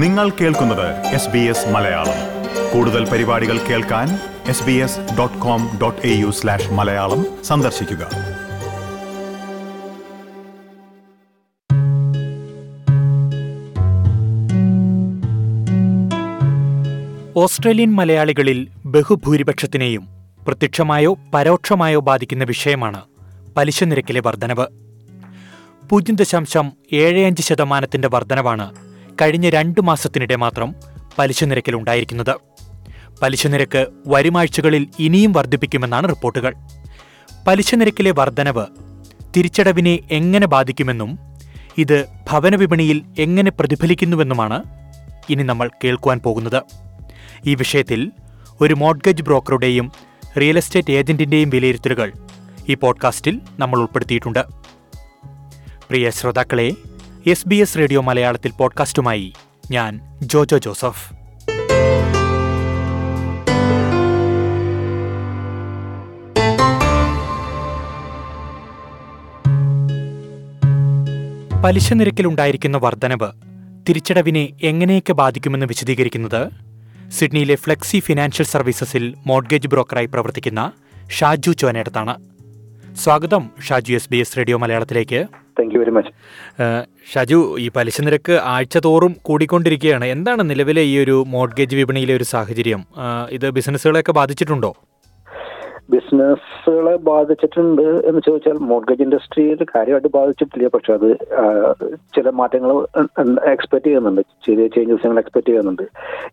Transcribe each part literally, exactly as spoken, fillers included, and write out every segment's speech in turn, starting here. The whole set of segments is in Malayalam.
നിങ്ങൾ കേൾക്കുന്നത് എസ് ബി എസ് മലയാളം. കൂടുതൽ പരിപാടികൾ കേൾക്കാൻ S B S dot com dot A U slash Malayalam സന്ദർശിക്കുക. ഓസ്ട്രേലിയൻ മലയാളികളിൽ ബഹുഭൂരിപക്ഷത്തിനെയും പ്രത്യക്ഷമായോ പരോക്ഷമായോ ബാധിക്കുന്ന വിഷയമാണ് പലിശ നിരക്കിലെ വർധനവ്. പൂജ്യം ദശാംശം ഏഴ് അഞ്ച് ശതമാനത്തിൻ്റെ വർധനവാണ് കഴിഞ്ഞ രണ്ട് മാസത്തിനിടെ മാത്രം പലിശ നിരക്കിലുണ്ടായിരിക്കുന്നത്. പലിശ നിരക്ക് വരുമാഴ്ചകളിൽ ഇനിയും വർദ്ധിപ്പിക്കുമെന്നാണ് റിപ്പോർട്ടുകൾ. പലിശ നിരക്കിലെ വർധനവ് തിരിച്ചടവിനെ എങ്ങനെ ബാധിക്കുമെന്നും ഇത് ഭവന വിപണിയിൽ എങ്ങനെ പ്രതിഫലിക്കുന്നുവെന്നുമാണ് ഇനി നമ്മൾ കേൾക്കുവാൻ പോകുന്നത്. ഈ വിഷയത്തിൽ ഒരു മോർട്ട്ഗേജ് ബ്രോക്കറുടെയും റിയൽ എസ്റ്റേറ്റ് ഏജന്റിന്റെയും വിലയിരുത്തലുകൾ ഈ പോഡ്കാസ്റ്റിൽ നമ്മൾ ഉൾപ്പെടുത്തിയിട്ടുണ്ട്. പ്രിയ ശ്രോതാക്കളെ, എസ് ബി എസ് റേഡിയോ മലയാളത്തിൽ പോഡ്കാസ്റ്റുമായി ഞാൻ ജോജോ ജോസഫ്. പലിശ നിരക്കിലുണ്ടായിരിക്കുന്ന വർധനവ് തിരിച്ചടവിനെ എങ്ങനെയൊക്കെ ബാധിക്കുമെന്ന് വിശദീകരിക്കുന്നത് സിഡ്നിയിലെ ഫ്ലെക്സി ഫിനാൻഷ്യൽ സർവീസസിൽ മോർട്ട്ഗേജ് ബ്രോക്കറായി പ്രവർത്തിക്കുന്ന ഷാജു ചോനേഡത്താണ്. സ്വാഗതം Shaju S B S radio മലയാളത്തിലേക്ക്. Thank you very much. Shaju, ഈ പലിശ നിരക്ക് ആഴ്ച തോറും കൂടിക്കൊണ്ടിരിക്കുകയാണ്. എന്താണ് നിലവിലെ ഈ ഒരു മോർട്ട്ഗേജ് വിപണിയിലെ ഒരു സാഹചര്യം? ഇത് ബിസിനസ്സുകളെയൊക്കെ ബാധിച്ചിട്ടുണ്ടോ? ബിസിനസ്സുകളെ ബാധിച്ചിട്ടുണ്ട് എന്ന് ചോദിച്ചാൽ മോർട്ട്ഗേജ് ഇൻഡസ്ട്രിയിൽ കാര്യമായിട്ട് ബാധിച്ചിട്ടില്ല. പക്ഷെ അത് ചില മാറ്റങ്ങൾ എക്സ്പെക്ട് ചെയ്യുന്നുണ്ട്, ചെറിയ ചേഞ്ചസ് ഞങ്ങൾ എക്സ്പെക്ട് ചെയ്യുന്നുണ്ട്.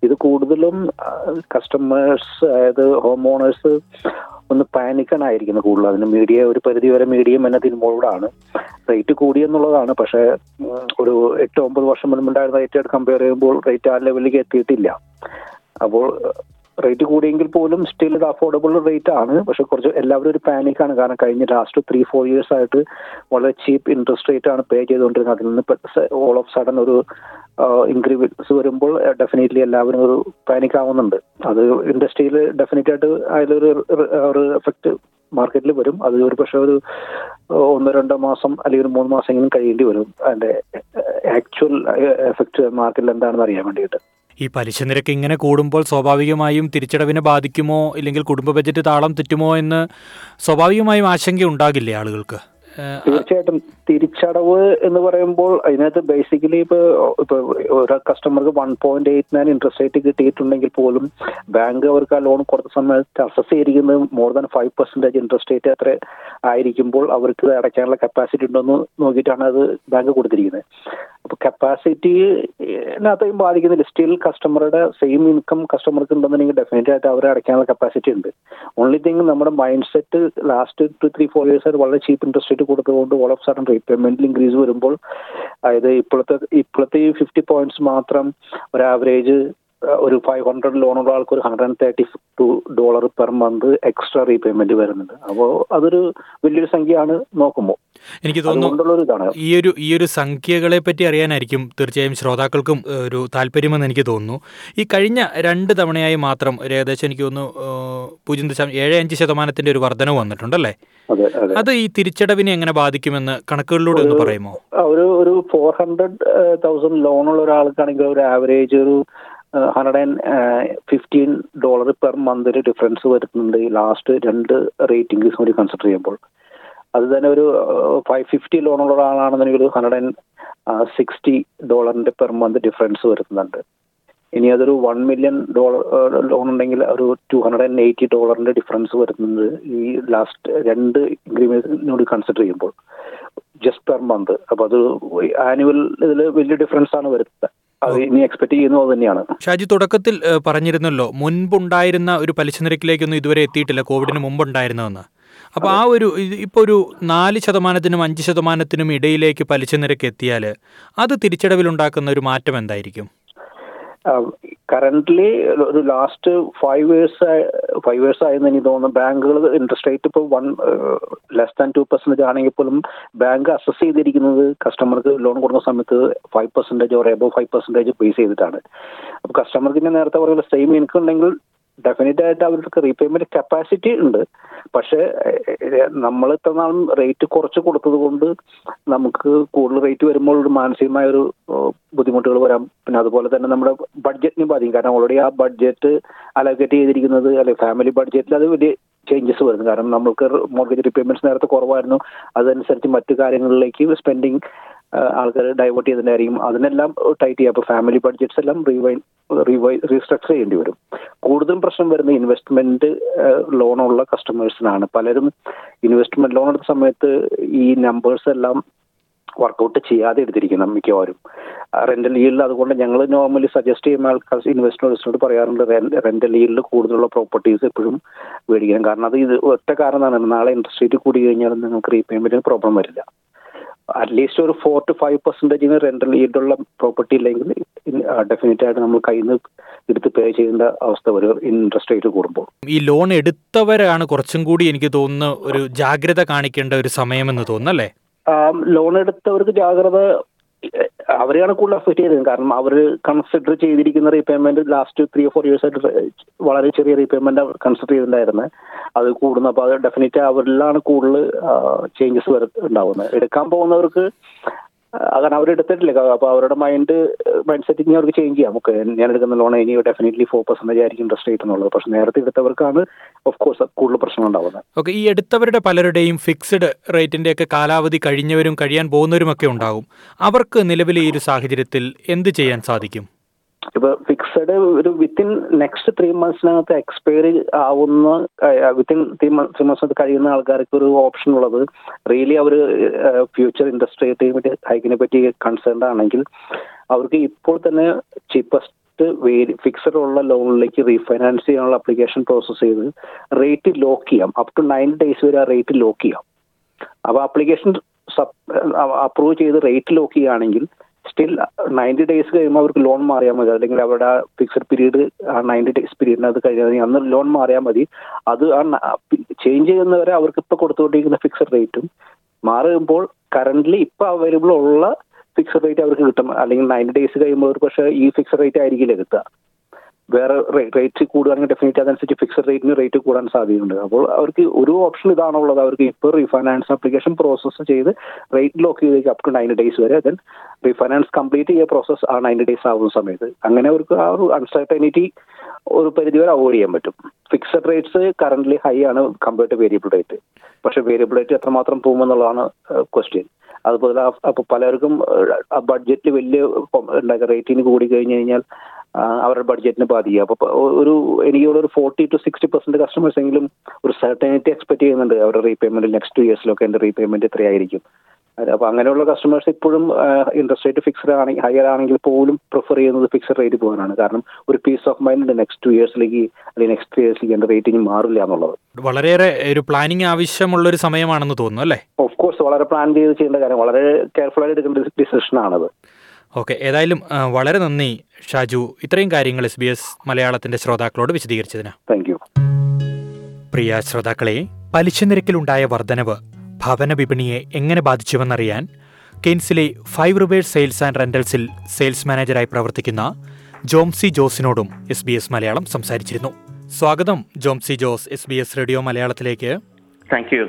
ഇത് കൂടുതലും കസ്റ്റമേഴ്സ്, അതായത് ഹോം ഓണേഴ്സ് ഒന്ന് പാനിക്കാനായിരിക്കുന്നു കൂടുതൽ. അതിന് മീഡിയ ഒരു പരിധി വരെ മീഡിയം എന്നത് ഇൻവോൾവ് ആണ്. റേറ്റ് കൂടിയെന്നുള്ളതാണ്, പക്ഷേ ഒരു എട്ട് ഒമ്പത് വർഷം മുൻപുണ്ടായിരുന്ന റേറ്റായിട്ട് കമ്പയർ ചെയ്യുമ്പോൾ റേറ്റ് ആ ലെവലിലേക്ക് എത്തിയിട്ടില്ല. അപ്പോൾ റേറ്റ് കൂടിയെങ്കിൽ പോലും സ്റ്റിൽ ഇത് അഫോർഡബിൾ റേറ്റ് ആണ്. പക്ഷെ കുറച്ച് എല്ലാവരും ഒരു പാനിക്കാണ്. കാരണം കഴിഞ്ഞ ലാസ്റ്റ് ത്രീ ഫോർ ഇയേഴ്സ് ആയിട്ട് വളരെ ചീപ്പ് ഇൻട്രസ്റ്റ് റേറ്റ് ആണ് പേ ചെയ്തുകൊണ്ടിരുന്നത്. അതിൽ നിന്ന് ഓൾ ഓഫ് സഡൻ ഒരു ഇൻക്രിമെന്റ്സ് വരുമ്പോൾ ഡെഫിനറ്റ്ലി എല്ലാവരും ഒരു പാനിക് ആവുന്നുണ്ട്. അത് ഇൻഡസ്ട്രിയിൽ ഡെഫിനറ്റ് ആയിട്ട് അതിലൊരു ഒരു എഫക്റ്റ് മാർക്കറ്റിൽ വരും. അത് ഒരു പക്ഷേ ഒരു ഒന്നോ രണ്ടോ മാസം അല്ലെങ്കിൽ ഒരു മൂന്ന് മാസം എങ്കിലും കഴിയേണ്ടി വരും അതിന്റെ ആക്ച്വൽ എഫക്റ്റ് മാർക്കറ്റിൽ എന്താണെന്ന് അറിയാൻ വേണ്ടിയിട്ട്. ഈ പലിശ നിരക്ക് ഇങ്ങനെ കൂടുമ്പോൾ സ്വാഭാവികമായും തിരിച്ചടവിനെ ബാധിക്കുമോ, ഇല്ലെങ്കിൽ കുടുംബ ബജറ്റ് താളം തെറ്റുമോ എന്ന് സ്വാഭാവികമായും ആശങ്ക ഉണ്ടാകില്ലേ ആളുകൾക്ക്? തീർച്ചയായിട്ടും. തിരിച്ചടവ് എന്ന് പറയുമ്പോൾ അതിനകത്ത് ബേസിക്കലി ഇപ്പൊ ഇപ്പൊ ഒരു കസ്റ്റമർക്ക് one point eight nine interest rate കിട്ടിയിട്ടുണ്ടെങ്കിൽ പോലും ബാങ്ക് അവർക്ക് ആ ലോൺ കുറച്ച് സമയത്ത് അസസ് ചെയ്തിരിക്കുന്നത് more than five percentage interest rate അത്ര ആയിരിക്കുമ്പോൾ അവർക്ക് അടയ്ക്കാനുള്ള കപ്പാസിറ്റി ഉണ്ടോയെന്ന് നോക്കിയിട്ടാണ് അത് ബാങ്ക് കൊടുത്തിരിക്കുന്നത്. അപ്പൊ കപ്പാസിറ്റിനകത്തേയും ബാധിക്കുന്നില്ല. സ്റ്റിൽ കസ്റ്റമറുടെ സെയിം ഇൻകം കസ്റ്റമർക്ക് ഉണ്ടെന്നുണ്ടെങ്കിൽ ഡെഫിനറ്റ് ആയിട്ട് അവരെ അടയ്ക്കാനുള്ള കപ്പാസിറ്റി ഉണ്ട്. ഓൺലി തിങ് നമ്മുടെ mind set last two three four years ആയിട്ട് വളരെ ചീപ്പ് ഇൻട്രസ്റ്റ് കൊടുത്തുകൊണ്ട് ഓൾ ഓഫ് സഡൻ റീപേയ്മെന്റിൽ ഇൻക്രീസ് വരുമ്പോൾ, അതായത് ഇപ്പോഴത്തെ ഇപ്പോഴത്തെ ഈ ഫിഫ്റ്റി പോയിന്റ്സ് മാത്രം ഒരു ആവറേജ് ഒരു ഫൈവ് ഹൺഡ്രഡ് ലോണുള്ള ആൾക്ക് ഒരു hundred and thirty two dollar per month extra repayment വരുന്നുണ്ട്. അപ്പോൾ അതൊരു വലിയൊരു സംഖ്യയാണ് നോക്കുമ്പോൾ. എനിക്ക് തോന്നുന്നു ഈ ഒരു ഈ ഒരു സംഖ്യകളെ പറ്റി അറിയാനായിരിക്കും തീർച്ചയായും ശ്രോതാക്കൾക്കും ഒരു താല്പര്യമെന്ന് എനിക്ക് തോന്നുന്നു. ഈ കഴിഞ്ഞ രണ്ട് തവണയായി മാത്രം ഒരു ഏകദേശം എനിക്ക് തോന്നുന്നു പൂജ്യം ദശാംശം ഏഴ് അഞ്ച് ശതമാനത്തിന്റെ ഒരു വർധനവ് വന്നിട്ടുണ്ടല്ലേ? അത് ഈ തിരിച്ചടവിനെ എങ്ങനെ ബാധിക്കുമെന്ന് കണക്കുകളിലൂടെ ഒന്ന് പറയുമോ? ഒരു ഒരു ഫോർ ഹൺഡ്രഡ് തൗസൻഡ് ലോണുള്ള ഒരാൾക്കാണെങ്കിൽ ഒരു ആവറേജ് ഒരു hundred and fifteen dollar per month ഒരു ഡിഫറൻസ് വരുന്നുണ്ട് ഈ ലാസ്റ്റ് രണ്ട് റേറ്റ് ഇൻക്രീസ് കൂടി കൺസിഡർ ചെയ്യുമ്പോൾ. അത് തന്നെ ഒരു ഫൈവ് ഫിഫ്റ്റി ലോണുള്ള ഒരാളാണെന്നുണ്ടെങ്കിൽ ഒരു ഹൺഡ്രഡ് ആൻഡ് സിക്സ്റ്റി ഡോളറിന്റെ പെർ മന്ത് ഡിഫറൻസ് വരുന്നുണ്ട്. ഇനി അതൊരു വൺ മില്യൺ ഡോളർ ലോൺ ഉണ്ടെങ്കിൽ ഒരു ടു ഹൺഡ്രഡ് ആൻഡ് എയ്റ്റി ഡോളറിന്റെ ഡിഫറൻസ് വരുന്നുണ്ട് ഈ ലാസ്റ്റ് രണ്ട് ഇൻക്രിമെന്റിനോട് കൺസിഡർ ചെയ്യുമ്പോൾ, ജസ്റ്റ് പെർ മന്ത്. അപ്പോൾ അത് ആനുവൽ ഇതിൽ വലിയ ഡിഫറൻസ് ആണ് വരുന്നത്. ഷാജി, തുടക്കത്തിൽ പറഞ്ഞിരുന്നല്ലോ മുൻപുണ്ടായിരുന്ന ഒരു പലിശ നിരക്കിലേക്കൊന്നും ഇതുവരെ എത്തിയിട്ടില്ല കോവിഡിന് മുമ്പുണ്ടായിരുന്നതെന്ന്. അപ്പൊ ആ ഒരു ഇപ്പൊ ഒരു നാല് ശതമാനത്തിനും അഞ്ച് ശതമാനത്തിനും ഇടയിലേക്ക് പലിശ നിരക്ക് എത്തിയാൽ അത് തിരിച്ചടവിലുണ്ടാക്കുന്ന ഒരു മാറ്റം എന്തായിരിക്കും? കറന്റ്ലി ഒരു last five years five years ആയെന്ന് എനിക്ക് തോന്നുന്നു ബാങ്കുകൾ ഇൻട്രസ്റ്റ് റേറ്റ് ഇപ്പോൾ one less than two percentage ആണെങ്കിൽ പോലും ബാങ്ക് അസസ് ചെയ്തിരിക്കുന്നത് കസ്റ്റമർക്ക് ലോൺ കൊടുക്കുന്ന സമയത്ത് five percentage or above five percentage base ചെയ്തിട്ടാണ്. അപ്പോൾ കസ്റ്റമർക്ക് നേരത്തെ പറയുന്ന സെയിം ഇൻകം ഉണ്ടെങ്കിൽ ഡെഫിനറ്റ് ആയിട്ട് അവർക്ക് റീപേയ്മെന്റ് കപ്പാസിറ്റി ഉണ്ട്. പക്ഷെ നമ്മൾ ഇത്ര നാളും റേറ്റ് കുറച്ച് കൊടുത്തത് കൊണ്ട് നമുക്ക് കൂടുതൽ റേറ്റ് വരുമ്പോൾ ഒരു മാനസികമായ ഒരു ബുദ്ധിമുട്ടുകൾ വരാം. പിന്നെ അതുപോലെ തന്നെ നമ്മുടെ ബഡ്ജറ്റിനെ ബാധിക്കും. കാരണം ഓൾറെഡി ആ ബഡ്ജറ്റ് അലോക്കേറ്റ് ചെയ്തിരിക്കുന്നത് അല്ലെങ്കിൽ ഫാമിലി ബഡ്ജറ്റിൽ അത് വലിയ ചേഞ്ചസ് വരുന്നു. കാരണം നമുക്ക് മോർഗേജ് റീപേയ്മെന്റ്സ് നേരത്തെ കുറവായിരുന്നു, അതനുസരിച്ച് മറ്റു കാര്യങ്ങളിലേക്ക് സ്പെൻഡിങ് ആൾക്കാർ ഡൈവേർട്ട് ചെയ്തിട്ടുണ്ടായിരിക്കും. അതിനെല്ലാം ടൈറ്റ് ചെയ്യാം. അപ്പോൾ ഫാമിലി ബഡ്ജറ്റ്സ് എല്ലാം റീവൈൻ റീവൈ റീസ്ട്രക്ചർ ചെയ്യേണ്ടി വരും. കൂടുതലും പ്രശ്നം വരുന്ന ഇൻവെസ്റ്റ്മെന്റ് ലോണുള്ള കസ്റ്റമേഴ്സിനാണ്. പലരും ഇൻവെസ്റ്റ്മെന്റ് ലോൺ എടുത്ത സമയത്ത് ഈ നമ്പേഴ്സ് എല്ലാം വർക്കൗട്ട് ചെയ്യാതെ എടുത്തിരിക്കുന്ന മിക്കവാറും റെന്റൽ ഈൽഡ്. അതുകൊണ്ട് ഞങ്ങൾ നോർമലി സജസ്റ്റ് ചെയ്യുന്ന ആൾക്കാർ ഇൻവെസ്റ്റേഴ്സിനോട് പറയാറുണ്ട് റെന്റൽ ഈൽഡ് കൂടുതലുള്ള പ്രോപ്പർട്ടീസ് എപ്പോഴും മേടിക്കണം. കാരണം അത് ഇത് ഒറ്റ കാരണമാണ്, നാളെ ഇൻട്രസ്റ്റ് റേറ്റ് കൂടി കഴിഞ്ഞാൽ നിങ്ങൾക്ക് റീപേയ്മെന്റിന് പ്രോബ്ലം വരില്ല. അറ്റ്ലീസ്റ്റ് ഒരു ഫോർ ടു ഫൈവ് പെർസെന്റേജിന് റെന്റൽ ഈൽഡുള്ള പ്രോപ്പർട്ടി ഇല്ലെങ്കിൽ ഡെഫിനറ്റ് ആയിട്ട് നമ്മൾ കയ്യിൽ നിന്ന് എടുത്ത് പേ ചെയ്യേണ്ട അവസ്ഥ വരും ഇൻട്രസ്റ്റ് റേറ്റ് കൂടുമ്പോൾ. ഈ ലോൺ എടുത്തവരാണ് കുറച്ചും കൂടി എനിക്ക് തോന്നുന്നു ഒരു ജാഗ്രത കാണിക്കേണ്ട ഒരു സമയമെന്ന് തോന്നുന്നു അല്ലേ? ലോൺ എടുത്തവർക്ക് ജാഗ്രത അവരെയാണ് കൂടുതൽ അഫക്ട് ചെയ്തത്. കാരണം അവർ കൺസിഡർ ചെയ്തിരിക്കുന്ന repayment last three four years ആയിട്ട് വളരെ ചെറിയ റീപേയ്മെന്റ് കൺസിഡർ ചെയ്തിട്ടുണ്ടായിരുന്നത് അത് കൂടുന്നു. അപ്പോൾ അത് ഡെഫിനറ്റ് അവരിലാണ് കൂടുതൽ ചേഞ്ചസ് ഉണ്ടാവുന്നത്. എടുക്കാൻ പോകുന്നവർക്ക് കാരണം അവരെടുത്തിട്ടില്ല. അപ്പോൾ അവരുടെ മൈൻഡ് മൈൻഡ് സെറ്റ് ഇനി അവർക്ക് ചേഞ്ച് ചെയ്യാം. ഓക്കെ, ഞാൻ എടുക്കുന്ന ലോൺ ഇനി ഡെഫിനറ്റ്ലി ഫോർ പെർസെന്റേജ് ആയിരിക്കും ഇൻട്രസ്റ്റ് റേറ്റ് എന്നുള്ളത്. പക്ഷെ നേരത്തെ എടുത്തവർക്കാണ് ഓഫ് കോഴ്സ് കൂടുതൽ പ്രശ്നം ഉണ്ടാവുന്നത്. ഓക്കെ, ഈ എടുത്തവരുടെ പലരുടെയും ഫിക്സഡ് റേറ്റിന്റെയൊക്കെ കാലാവധി കഴിഞ്ഞവരും കഴിയാൻ പോകുന്നവരുമൊക്കെ ഉണ്ടാകും. അവർക്ക് നിലവിലെ ഈ ഒരു സാഹചര്യത്തിൽ എന്ത് ചെയ്യാൻ സാധിക്കും? ഇപ്പൊ ഫിക്സഡ് ഒരു വിത്തിൻ നെക്സ്റ്റ് ത്രീ മന്ത്സിനകത്ത് എക്സ്പയറി ആവുന്ന വിത്തിൻ ത്രീ മന്ത്സ് ത്രീ മന്ത്സിനകത്ത് കഴിയുന്ന ആൾക്കാർക്ക് ഒരു ഓപ്ഷൻ ഉള്ളത് റിയലി അവർ ഫ്യൂച്ചർ ഇൻട്രസ്റ്റ് റേറ്റ് ഹൈക്കിനെ പറ്റി കൺസേൺഡ് ആണെങ്കിൽ അവർക്ക് ഇപ്പോൾ തന്നെ ചീപ്പസ്റ്റ് ഫിക്സഡ് ഉള്ള ലോണിലേക്ക് റീഫൈനാൻസ് ചെയ്യാനുള്ള അപ്ലിക്കേഷൻ പ്രോസസ് ചെയ്ത് റേറ്റ് ലോക്ക് ചെയ്യാം. അപ് ടു നയൻ ഡേയ്സ് വരെ ആ റേറ്റ് ലോക്ക് ചെയ്യാം. അപ്പോൾ ആപ്ലിക്കേഷൻ അപ്രൂവ് ചെയ്ത് റേറ്റ് ലോക്ക് ചെയ്യുകയാണെങ്കിൽ സ്റ്റിൽ നയൻറ്റി ഡേയ്സ് കഴിയുമ്പോൾ അവർക്ക് ലോൺ മാറിയാൽ മതി. അല്ലെങ്കിൽ അവരുടെ ആ ഫിക്സഡ് പീരീഡ് ആ നയൻറ്റി ഡേയ്സ് പീരീഡിന് അത് കഴിഞ്ഞാൽ അന്ന് ലോൺ മാറിയാൽ മതി. അത് ആ ചേഞ്ച് ചെയ്യുന്നവരെ അവർക്ക് ഇപ്പോൾ കൊടുത്തുകൊണ്ടിരിക്കുന്ന ഫിക്സഡ് റേറ്റും മാറുമ്പോൾ കറന്റ്ലി ഇപ്പോൾ അവൈലബിൾ ഉള്ള ഫിക്സഡ് റേറ്റ് അവർക്ക് കിട്ടും. അല്ലെങ്കിൽ നയൻറ്റി ഡേയ്സ് കഴിയുമ്പോൾ അവർ പക്ഷേ ഈ ഫിക്സഡ് റേറ്റ് ആയിരിക്കില്ല കിട്ടുക. വേറെ റേറ്റ് കൂടുകയാണെങ്കിൽ ഡെഫിനറ്റ് അതനുസരിച്ച് ഫിക്സഡ് റേറ്റിന് റേറ്റ് കൂടാൻ സാധ്യതയുണ്ട്. അപ്പോൾ അവർക്ക് ഒരു ഓപ്ഷൻ ഇതാണുള്ളത്, അവർക്ക് ഇപ്പോൾ റീഫൈനാൻസ് ആപ്ലിക്കേഷൻ പ്രോസസ്സ് ചെയ്ത് റേറ്റ് ലോക്ക് ചെയ്ത് അപ് ടു നയൻറ്റി ഡേയ്സ് വരെ ദെൻ റീഫൈനാൻസ് കംപ്ലീറ്റ് ചെയ്യുക പ്രോസസ്സ് ആ നയൻറ്റി ഡേയ്സ് ആവുന്ന സമയത്ത്. അങ്ങനെ അവർക്ക് ആ ഒരു അൺസർട്ടനിറ്റി ഒരു പരിധിവരെ അവോയ്ഡ് ചെയ്യാൻ പറ്റും. ഫിക്സഡ് റേറ്റ്സ് കറന്റ്ലി ഹൈ ആണ് കമ്പയർ ടു വേരിയബിൾ റേറ്റ്. പക്ഷെ വേരിയബിൾ റേറ്റ് എത്രമാത്രം പോകുമെന്നുള്ളതാണ് ക്വസ്റ്റ്യൻ. അതുപോലെ അപ്പോൾ പലർക്കും ആ ബഡ്ജറ്റ് വലിയ ഉണ്ടാക്കുക റേറ്റിന് കൂടി കഴിഞ്ഞു കഴിഞ്ഞാൽ അവരുടെ ബഡ്ജറ്റിനെ ബാധിക്കുക. അപ്പോൾ ഒരു എനിക്കുള്ള ഒരു forty to sixty percent customers എങ്കിലും ഒരു സർട്ടനിറ്റി എക്സ്പെക്ട് ചെയ്യുന്നുണ്ട് അവരുടെ റീപേയ്മെന്റ് നെക്സ്റ്റ് ടു ഇയേഴ്സിലൊക്കെ എൻ്റെ റീപേയ്മെന്റ് എത്രയായിരിക്കും. അപ്പോൾ അങ്ങനെയുള്ള കസ്റ്റമേഴ്സ് ഇപ്പോഴും ഇൻട്രസ്റ്റ് റേറ്റ് ഫിക്സഡ് ആണെങ്കിൽ ഹയർ ആണെങ്കിൽ പോലും പ്രിഫർ ചെയ്യുന്നത് ഫിക്സഡ് റേറ്റ് പോകാനാണ്. കാരണം ഒരു പീസ് ഓഫ് മൈൻഡ് ഉണ്ട് നെക്സ്റ്റ് ടു ഇയേഴ്സിലേക്ക് അല്ലെങ്കിൽ നെക്സ്റ്റ് ത്രീ ഇയേഴ്സിലേക്ക് എൻ്റെ റേറ്റിംഗ് മാറില്ല എന്നുള്ളത്. വളരെയേറെ ഒരു പ്ലാനിംഗ് ആവശ്യമുള്ള ഒരു സമയമാണെന്ന് തോന്നുന്നു അല്ലേ? ഓഫ് കോഴ്സ് വളരെ പ്ലാൻ ചെയ്ത് ചെയ്യേണ്ട കാര്യം, വളരെ കെയർഫുൾ ആയിട്ട് എടുക്കേണ്ട ഡിസിഷനാണത്. ഓക്കെ, ഏതായാലും വളരെ നന്ദി ഷാജു, ഇത്രയും കാര്യങ്ങൾ എസ് ബി എസ് മലയാളത്തിന്റെ ശ്രോതാക്കളോട് വിശദീകരിച്ചതിന്. Thank U. പ്രിയ ശ്രോതാക്കളെ, പലിശ നിരക്കിലുണ്ടായ വർധനവ് ഭവന വിപണിയെ എങ്ങനെ ബാധിച്ചുവെന്നറിയാൻ കെയ്ൻസിലെ ഫൈവ് റിവേഴ്സ് സെയിൽസ് ആൻഡ് റെന്റൽസിൽ സെയിൽസ് മാനേജറായി പ്രവർത്തിക്കുന്ന ജോംസി ജോസിനോടും എസ് ബി എസ് മലയാളം സംസാരിച്ചിരുന്നു. സ്വാഗതം Jomsy Jose S B S radio മലയാളത്തിലേക്ക്. Thank you.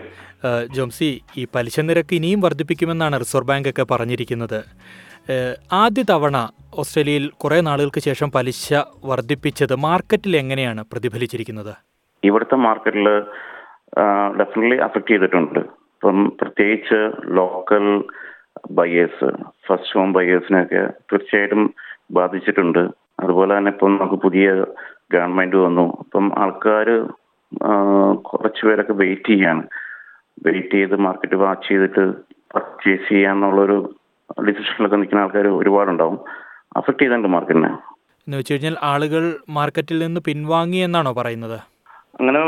ജോംസി, ഈ പലിശ നിരക്ക് ഇനിയും വർദ്ധിപ്പിക്കുമെന്നാണ് റിസർവ് ബാങ്ക് ഒക്കെ പറഞ്ഞിരിക്കുന്നത്. ആദ്യ തവണ ഓസ്ട്രേലിയയിൽ കുറെ നാളുകൾക്ക് ശേഷം പലിശ വർദ്ധിപ്പിച്ചത് മാർക്കറ്റിൽ എങ്ങനെയാണ് പ്രതിഫലിച്ചിരിക്കുന്നത്? ഇവിടുത്തെ മാർക്കറ്റിൽ ഡെഫിനറ്റ്ലി അഫക്റ്റ് ചെയ്തിട്ടുണ്ട്. ഇപ്പം പ്രത്യേകിച്ച് ലോക്കൽ ബയേഴ്സ്, ഫസ്റ്റ് ഹോം ബയേഴ്സിനെയൊക്കെ തീർച്ചയായിട്ടും ബാധിച്ചിട്ടുണ്ട്. അതുപോലെ തന്നെ ഇപ്പം നമുക്ക് പുതിയ ഗവൺമെൻറ് വന്നു. അപ്പം ആൾക്കാർ കുറച്ച് പേരൊക്കെ വെയിറ്റ് ചെയ്യാണ്, വെയിറ്റ് ചെയ്ത് മാർക്കറ്റ് വാച്ച് ചെയ്തിട്ട് പർച്ചേസ് ചെയ്യാന്നുള്ളൊരു ഡിസിഷനിലൊക്കെ നിൽക്കുന്ന ആൾക്കാർ ഒരുപാടുണ്ടാവും. അഫക്ട് ചെയ്തിട്ടുണ്ട് മാർക്കറ്റിനെ. എന്ന് വെച്ച് കഴിഞ്ഞാൽ ആളുകൾ മാർക്കറ്റിൽ നിന്ന് പിൻവാങ്ങി എന്നാണോ പറയുന്നത്? അങ്ങനെ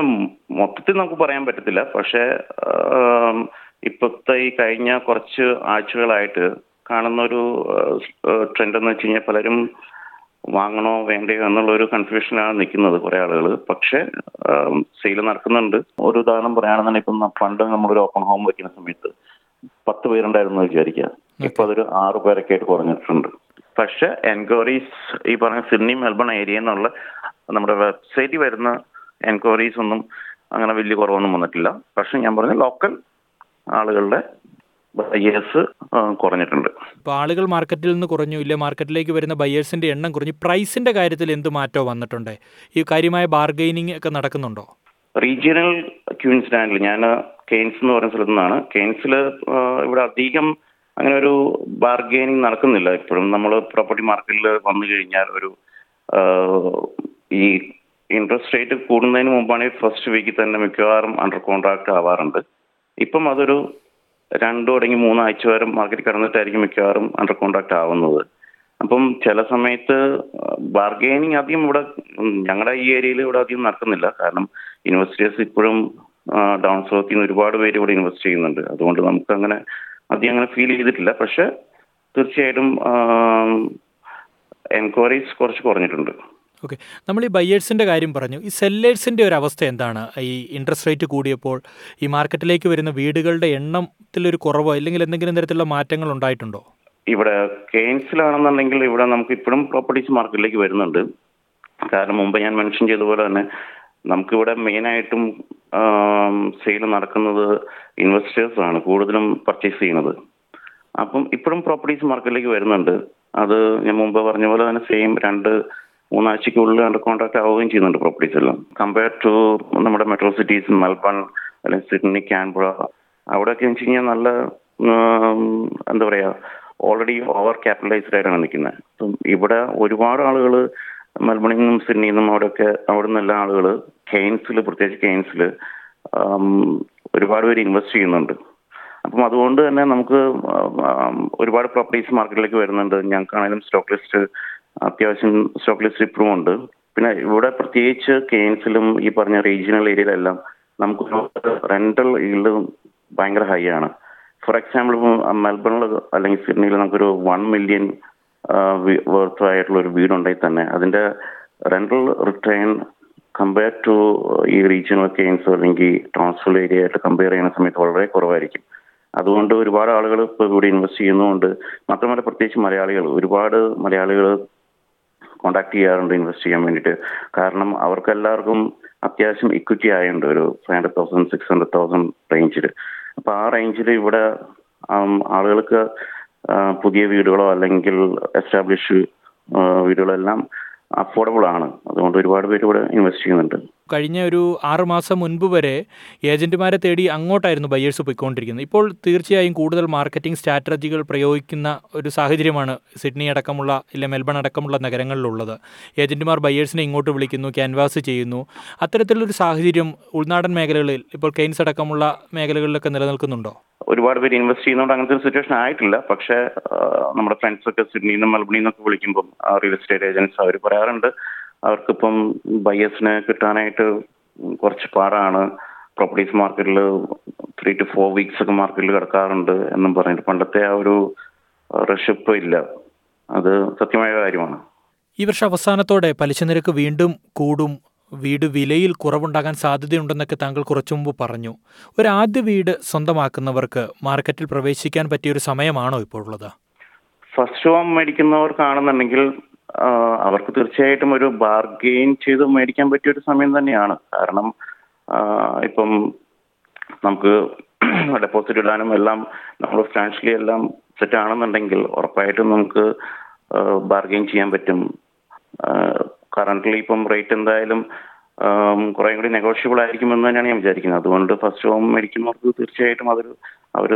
മൊത്തത്തിൽ നമുക്ക് പറയാൻ പറ്റത്തില്ല. പക്ഷേ ഇപ്പോഴത്തെ ഈ കഴിഞ്ഞ കുറച്ച് ആഴ്ചകളായിട്ട് കാണുന്നൊരു ട്രെൻഡ് എന്ന് വെച്ച് കഴിഞ്ഞാൽ പലരും വാങ്ങണോ വേണ്ടയോ എന്നുള്ളൊരു കൺഫ്യൂഷനാണ് നിൽക്കുന്നത് കുറേ ആളുകൾ. പക്ഷേ സെയിൽ നടക്കുന്നുണ്ട്. ഒരു ഉദാഹരണം പറയുകയാണെന്നുണ്ടെങ്കിൽ ഇപ്പം പണ്ട് നമ്മളൊരു ഓപ്പൺ ഹോം വയ്ക്കുന്ന സമയത്ത് പത്ത് പേരുണ്ടായിരുന്നു വിചാരിക്കുക, ഇപ്പൊ അതൊരു ആറു പേരൊക്കെ ആയിട്ട് കുറഞ്ഞിട്ടുണ്ട്. പക്ഷെ എൻക്വയറീസ് ഈ പറഞ്ഞ സിഡ്നി മെൽബൺ ഏരിയ എന്നുള്ള നമ്മുടെ വെബ്സൈറ്റിൽ വരുന്ന എൻക്വയറീസ് ഒന്നും അങ്ങനെ വലിയ കുറവൊന്നും വന്നിട്ടില്ല. പക്ഷെ ഞാൻ പറഞ്ഞ ലോക്കൽ ആളുകളുടെ ബയേഴ്സ് കുറഞ്ഞിട്ടുണ്ട്. ഇപ്പോൾ ആളുകൾ മാർക്കറ്റിൽ നിന്ന് കുറഞ്ഞു ഇല്ല, മാർക്കറ്റിലേക്ക് വരുന്ന ബയേഴ്സിൻ്റെ എണ്ണം കുറഞ്ഞു. പ്രൈസിൻ്റെ കാര്യത്തിൽ എന്ത് മാറ്റമോ വന്നിട്ടുണ്ട്? ഈ കാര്യമായ ബാർഗെയിനിങ് ഒക്കെ നടക്കുന്നുണ്ടോ? റീജിയണൽ ക്യൂൻസ്ലാൻഡിൽ ഞാൻ കെയ്ൻസ് എന്ന് പറയുന്ന സ്ഥലത്തു നിന്നാണ്. കെയ്ൻസിൽ ഇവിടെ അധികം അങ്ങനെ ഒരു ബാർഗെയിനിങ് നടക്കുന്നില്ല. ഇപ്പോഴും നമ്മൾ പ്രോപ്പർട്ടി മാർക്കറ്റിൽ വന്നു കഴിഞ്ഞാൽ ഒരു ഈ ഇൻട്രസ്റ്റ് റേറ്റ് കൂടുന്നതിന് മുമ്പാണെങ്കിൽ ഫസ്റ്റ് വീക്കിൽ തന്നെ മിക്കവാറും അണ്ടർ കോൺട്രാക്ട് ആവാറുണ്ട്. ഇപ്പം അതൊരു രണ്ടോ അല്ലെങ്കിൽ മൂന്നാഴ്ച വരെ മാർക്കറ്റ് കടന്നിട്ടായിരിക്കും മിക്കവാറും അണ്ടർ കോൺട്രാക്ട് ആവുന്നത്. അപ്പം ചില സമയത്ത് ബാർഗെയിനിങ് അധികം ഇവിടെ ഞങ്ങളുടെ ഈ ഏരിയയിൽ ഇവിടെ അധികം നടക്കുന്നില്ല. കാരണം ഇൻവെസ്റ്റേഴ്സ് ഇപ്പോഴും ഡൗൺ സൗത്തിൽ നിന്ന് ഒരുപാട് പേര് ഇവിടെ ഇൻവെസ്റ്റ് ചെയ്യുന്നുണ്ട്. അതുകൊണ്ട് നമുക്ക് അങ്ങനെ അധികം അങ്ങനെ ഫീൽ ചെയ്തിട്ടില്ല. പക്ഷെ തീർച്ചയായിട്ടും എൻക്വയറീസ് കുറച്ച് കുറഞ്ഞിട്ടുണ്ട്. ഓക്കെ, നമ്മൾ ഈ ബയേഴ്സിൻ്റെ കാര്യം പറഞ്ഞു. ഈ സെല്ലേഴ്സിൻ്റെ ഒരു അവസ്ഥ എന്താണ്? ഈ ഇൻട്രസ്റ്റ് റേറ്റ് കൂടിയപ്പോൾ ഈ മാർക്കറ്റിലേക്ക് വരുന്ന വീടുകളുടെ എണ്ണത്തിലൊരു കുറവോ അല്ലെങ്കിൽ എന്തെങ്കിലും തരത്തിലുള്ള മാറ്റങ്ങൾ ഉണ്ടായിട്ടുണ്ടോ? ഇവിടെ കെയ്ൻസിലാണെന്നുണ്ടെങ്കിൽ ഇവിടെ നമുക്ക് ഇപ്പോഴും പ്രോപ്പർട്ടീസ് മാർക്കറ്റിലേക്ക് വരുന്നുണ്ട്. കാരണം മുമ്പ് ഞാൻ മെൻഷൻ ചെയ്തതുപോലെ തന്നെ നമുക്കിവിടെ മെയിനായിട്ടും സെയിൽ നടക്കുന്നത് ഇൻവെസ്റ്റേഴ്സാണ് കൂടുതലും പർച്ചേസ് ചെയ്യുന്നത്. അപ്പം ഇപ്പോഴും പ്രോപ്പർട്ടീസ് മാർക്കറ്റിലേക്ക് വരുന്നുണ്ട്. അത് ഞാൻ മുമ്പ് പറഞ്ഞ പോലെ തന്നെ സെയിം രണ്ട് മൂന്നാഴ്ചക്കുള്ളിൽ അണ്ടർ കോൺട്രാക്ട് ആവുകയും ചെയ്യുന്നുണ്ട് പ്രോപ്പർട്ടീസ് എല്ലാം. കമ്പയർ ടു നമ്മുടെ മെട്രോ സിറ്റീസ് മെൽബൺ അല്ലെങ്കിൽ സിഡ്നി കാൻബ്ര അവിടെയൊക്കെ വെച്ച് കഴിഞ്ഞാൽ നല്ല എന്താ പറയുക ഓൾറെഡി ഓവർ ക്യാപിറ്റലൈസ്ഡ് ആയിട്ടാണ് നിൽക്കുന്നത്. അപ്പം ഇവിടെ ഒരുപാട് ആളുകൾ മെൽബണിൽ നിന്നും സിഡ്നിയിൽ നിന്നും അവിടെയൊക്കെ അവിടെ നിന്നെല്ല ആളുകൾ കെയ്ൻസിൽ പ്രത്യേകിച്ച് കെയ്ൻസിൽ ഒരുപാട് പേര് ഇൻവെസ്റ്റ് ചെയ്യുന്നുണ്ട്. അപ്പം അതുകൊണ്ട് തന്നെ നമുക്ക് ഒരുപാട് പ്രോപ്പർട്ടീസ് മാർക്കറ്റിലേക്ക് വരുന്നുണ്ട്. ഞങ്ങൾക്കാണെങ്കിലും സ്റ്റോക്ക് ലിസ്റ്റ് അത്യാവശ്യം സ്റ്റോക്ക് ലിസ്റ്റ് ഇപ്പോഴും ഉണ്ട്. പിന്നെ ഇവിടെ പ്രത്യേകിച്ച് കെയ്ൻസിലും ഈ പറഞ്ഞ റീജിയണൽ ഏരിയയിലെല്ലാം നമുക്ക് റെൻ്റൽ ഈൽഡ് ഭയങ്കര ഹൈ ആണ്. ഫോർ എക്സാമ്പിൾ മെൽബണിൽ അല്ലെങ്കിൽ സിഡ്നിയിൽ നമുക്കൊരു വൺ മില്യൺ വർത്ത് ആയിട്ടുള്ള ഒരു വീടുണ്ടെങ്കിൽ തന്നെ അതിൻ്റെ റെൻ്റൽ റിട്ടേൺ കമ്പയർ ടു ഈ റീജിയണൽ കെയ്ൻസ് അല്ലെങ്കിൽ ട്രാൻസ്ഫർ ഏരിയ ആയിട്ട് കമ്പയർ ചെയ്യുന്ന സമയത്ത് വളരെ കുറവായിരിക്കും. അതുകൊണ്ട് ഒരുപാട് ആളുകൾ ഇപ്പോൾ ഇവിടെ ഇൻവെസ്റ്റ് ചെയ്യുന്നതുകൊണ്ട് മാത്രമല്ല പ്രത്യേകിച്ച് മലയാളികൾ ഒരുപാട് മലയാളികൾ കോൺടാക്ട് ചെയ്യാറുണ്ട് ഇൻവെസ്റ്റ് ചെയ്യാൻ വേണ്ടിയിട്ട്. കാരണം അവർക്കെല്ലാവർക്കും അത്യാവശ്യം ഇക്വിറ്റി ആയുണ്ട് ഒരു five hundred thousand six hundred thousand റേഞ്ചിൽ. അപ്പോൾ ആ റേഞ്ചിൽ ഇവിടെ ആളുകൾക്ക് പുതിയ വീടുകളോ അല്ലെങ്കിൽ എസ്റ്റാബ്ലിഷ് വീടുകളെല്ലാം അഫോർഡബിൾ ആണ്. അതുകൊണ്ട് ഒരുപാട് പേര് ഇവിടെ ഇൻവെസ്റ്റ് ചെയ്യുന്നുണ്ട്. കഴിഞ്ഞ ഒരു ആറ് മാസം മുൻപ് വരെ ഏജന്റുമാരെ തേടി അങ്ങോട്ടായിരുന്നു ബയേഴ്സ് പോയിക്കൊണ്ടിരിക്കുന്നത്. ഇപ്പോൾ തീർച്ചയായും കൂടുതൽ മാർക്കറ്റിംഗ് സ്ട്രാറ്റജികൾ പ്രയോഗിക്കുന്ന ഒരു സാഹചര്യമാണ് സിഡ്നി അടക്കമുള്ള ഇല്ല മെൽബൺ അടക്കമുള്ള നഗരങ്ങളിലുള്ളത്. ഏജന്റുമാർ ബയേഴ്സിനെ ഇങ്ങോട്ട് വിളിക്കുന്നു, ക്യാൻവാസ് ചെയ്യുന്നു. അത്തരത്തിലുള്ളൊരു സാഹചര്യം ഉൾനാടൻ മേഖലകളിൽ ഇപ്പോൾ കെയ്ൻസ് അടക്കമുള്ള മേഖലകളിലൊക്കെ നിലനിൽക്കുന്നുണ്ടോ? ഒരുപാട് പേര് ഇൻവെസ്റ്റ് ചെയ്യുന്നതുകൊണ്ട് അങ്ങനത്തെ ഒരു സിറ്റുവേഷൻ ആയിട്ടില്ല. പക്ഷേ നമ്മുടെ ഫ്രണ്ട്സൊക്കെ സിഡ്നിയിൽ നിന്നും മെൽബണിൽ നിന്നൊക്കെ വിളിക്കുമ്പം റിയൽ എസ്റ്റേറ്റ് ഏജൻസ് അവർ പറയാറുണ്ട് അവർക്കിപ്പം ബയേഴ്സിനെ കിട്ടാനായിട്ട് കുറച്ച് പാടാണ്, പ്രോപ്പർട്ടീസ് മാർക്കറ്റിൽ ത്രീ ടു ഫോർ വീക്സ് ഒക്കെ മാർക്കറ്റിൽ കിടക്കാറുണ്ട് എന്നും പറഞ്ഞിട്ട് പണ്ടത്തെ ആ ഒരു റഷ് ഇപ്പം ഇല്ല. അത് സത്യമായ കാര്യമാണ്. ഈ വർഷം അവസാനത്തോടെ പലിശ നിരക്ക് വീണ്ടും കൂടും, വീട് വിലയിൽ കുറവുണ്ടാകാൻ സാധ്യതയുണ്ടെന്നൊക്കെ താങ്കൾ കുറച്ചു മുമ്പ് പറഞ്ഞു. ഒരു ആദ്യ വീട് സ്വന്തമാക്കുന്നവർക്ക് മാർക്കറ്റിൽ പ്രവേശിക്കാൻ പറ്റിയൊരു സമയമാണോ ഇപ്പോൾ ഉള്ളത്? ഫസ്റ്റ് ഹോം മേടിക്കുന്നവർക്കാണെന്നുണ്ടെങ്കിൽ അവർക്ക് തീർച്ചയായിട്ടും ഒരു ബാർഗെയിൻ ചെയ്ത് മേടിക്കാൻ പറ്റിയൊരു സമയം തന്നെയാണ്. കാരണം ഇപ്പം നമുക്ക് ഡെപ്പോസിറ്റ് ഇടാനും എല്ലാം നമ്മൾ ഫിനാൻഷ്യലി എല്ലാം സെറ്റ് ആണെന്നുണ്ടെങ്കിൽ ഉറപ്പായിട്ടും നമുക്ക് ബാർഗെയിൻ ചെയ്യാൻ പറ്റും. കറൻ്റ്ലി ഇപ്പം റേറ്റ് എന്തായാലും കുറേ കൂടി നെഗോഷ്യബിൾ ആയിരിക്കുമെന്ന് തന്നെയാണ് ഞാൻ വിചാരിക്കുന്നത്. അതുകൊണ്ട് ഫസ്റ്റ് ഹോം മേടിക്കുന്നവർക്ക് തീർച്ചയായിട്ടും അതൊരു അവർ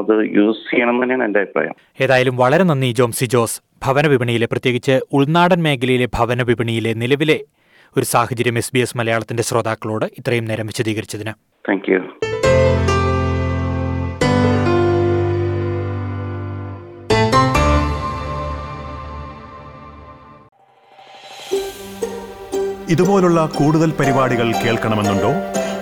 അത് യൂസ് ചെയ്യണം തന്നെയാണ് എൻ്റെ അഭിപ്രായം. ഏതായാലും വളരെ നന്ദി ജോംസി ജോസ്. ഭവന വിപണിയിലെ പ്രത്യേകിച്ച് ഉൾനാടൻ മേഖലയിലെ ഭവന വിപണിയിലെ നിലവിലെ ഒരു സാഹചര്യം എസ് ബി എസ് മലയാളത്തിൻ്റെ ശ്രോതാക്കളോട് ഇത്രയും നേരം വിശദീകരിച്ചതിന് താങ്ക് യു. ഇതുപോലുള്ള കൂടുതൽ പരിപാടികൾ കേൾക്കണമെന്നുണ്ടോ?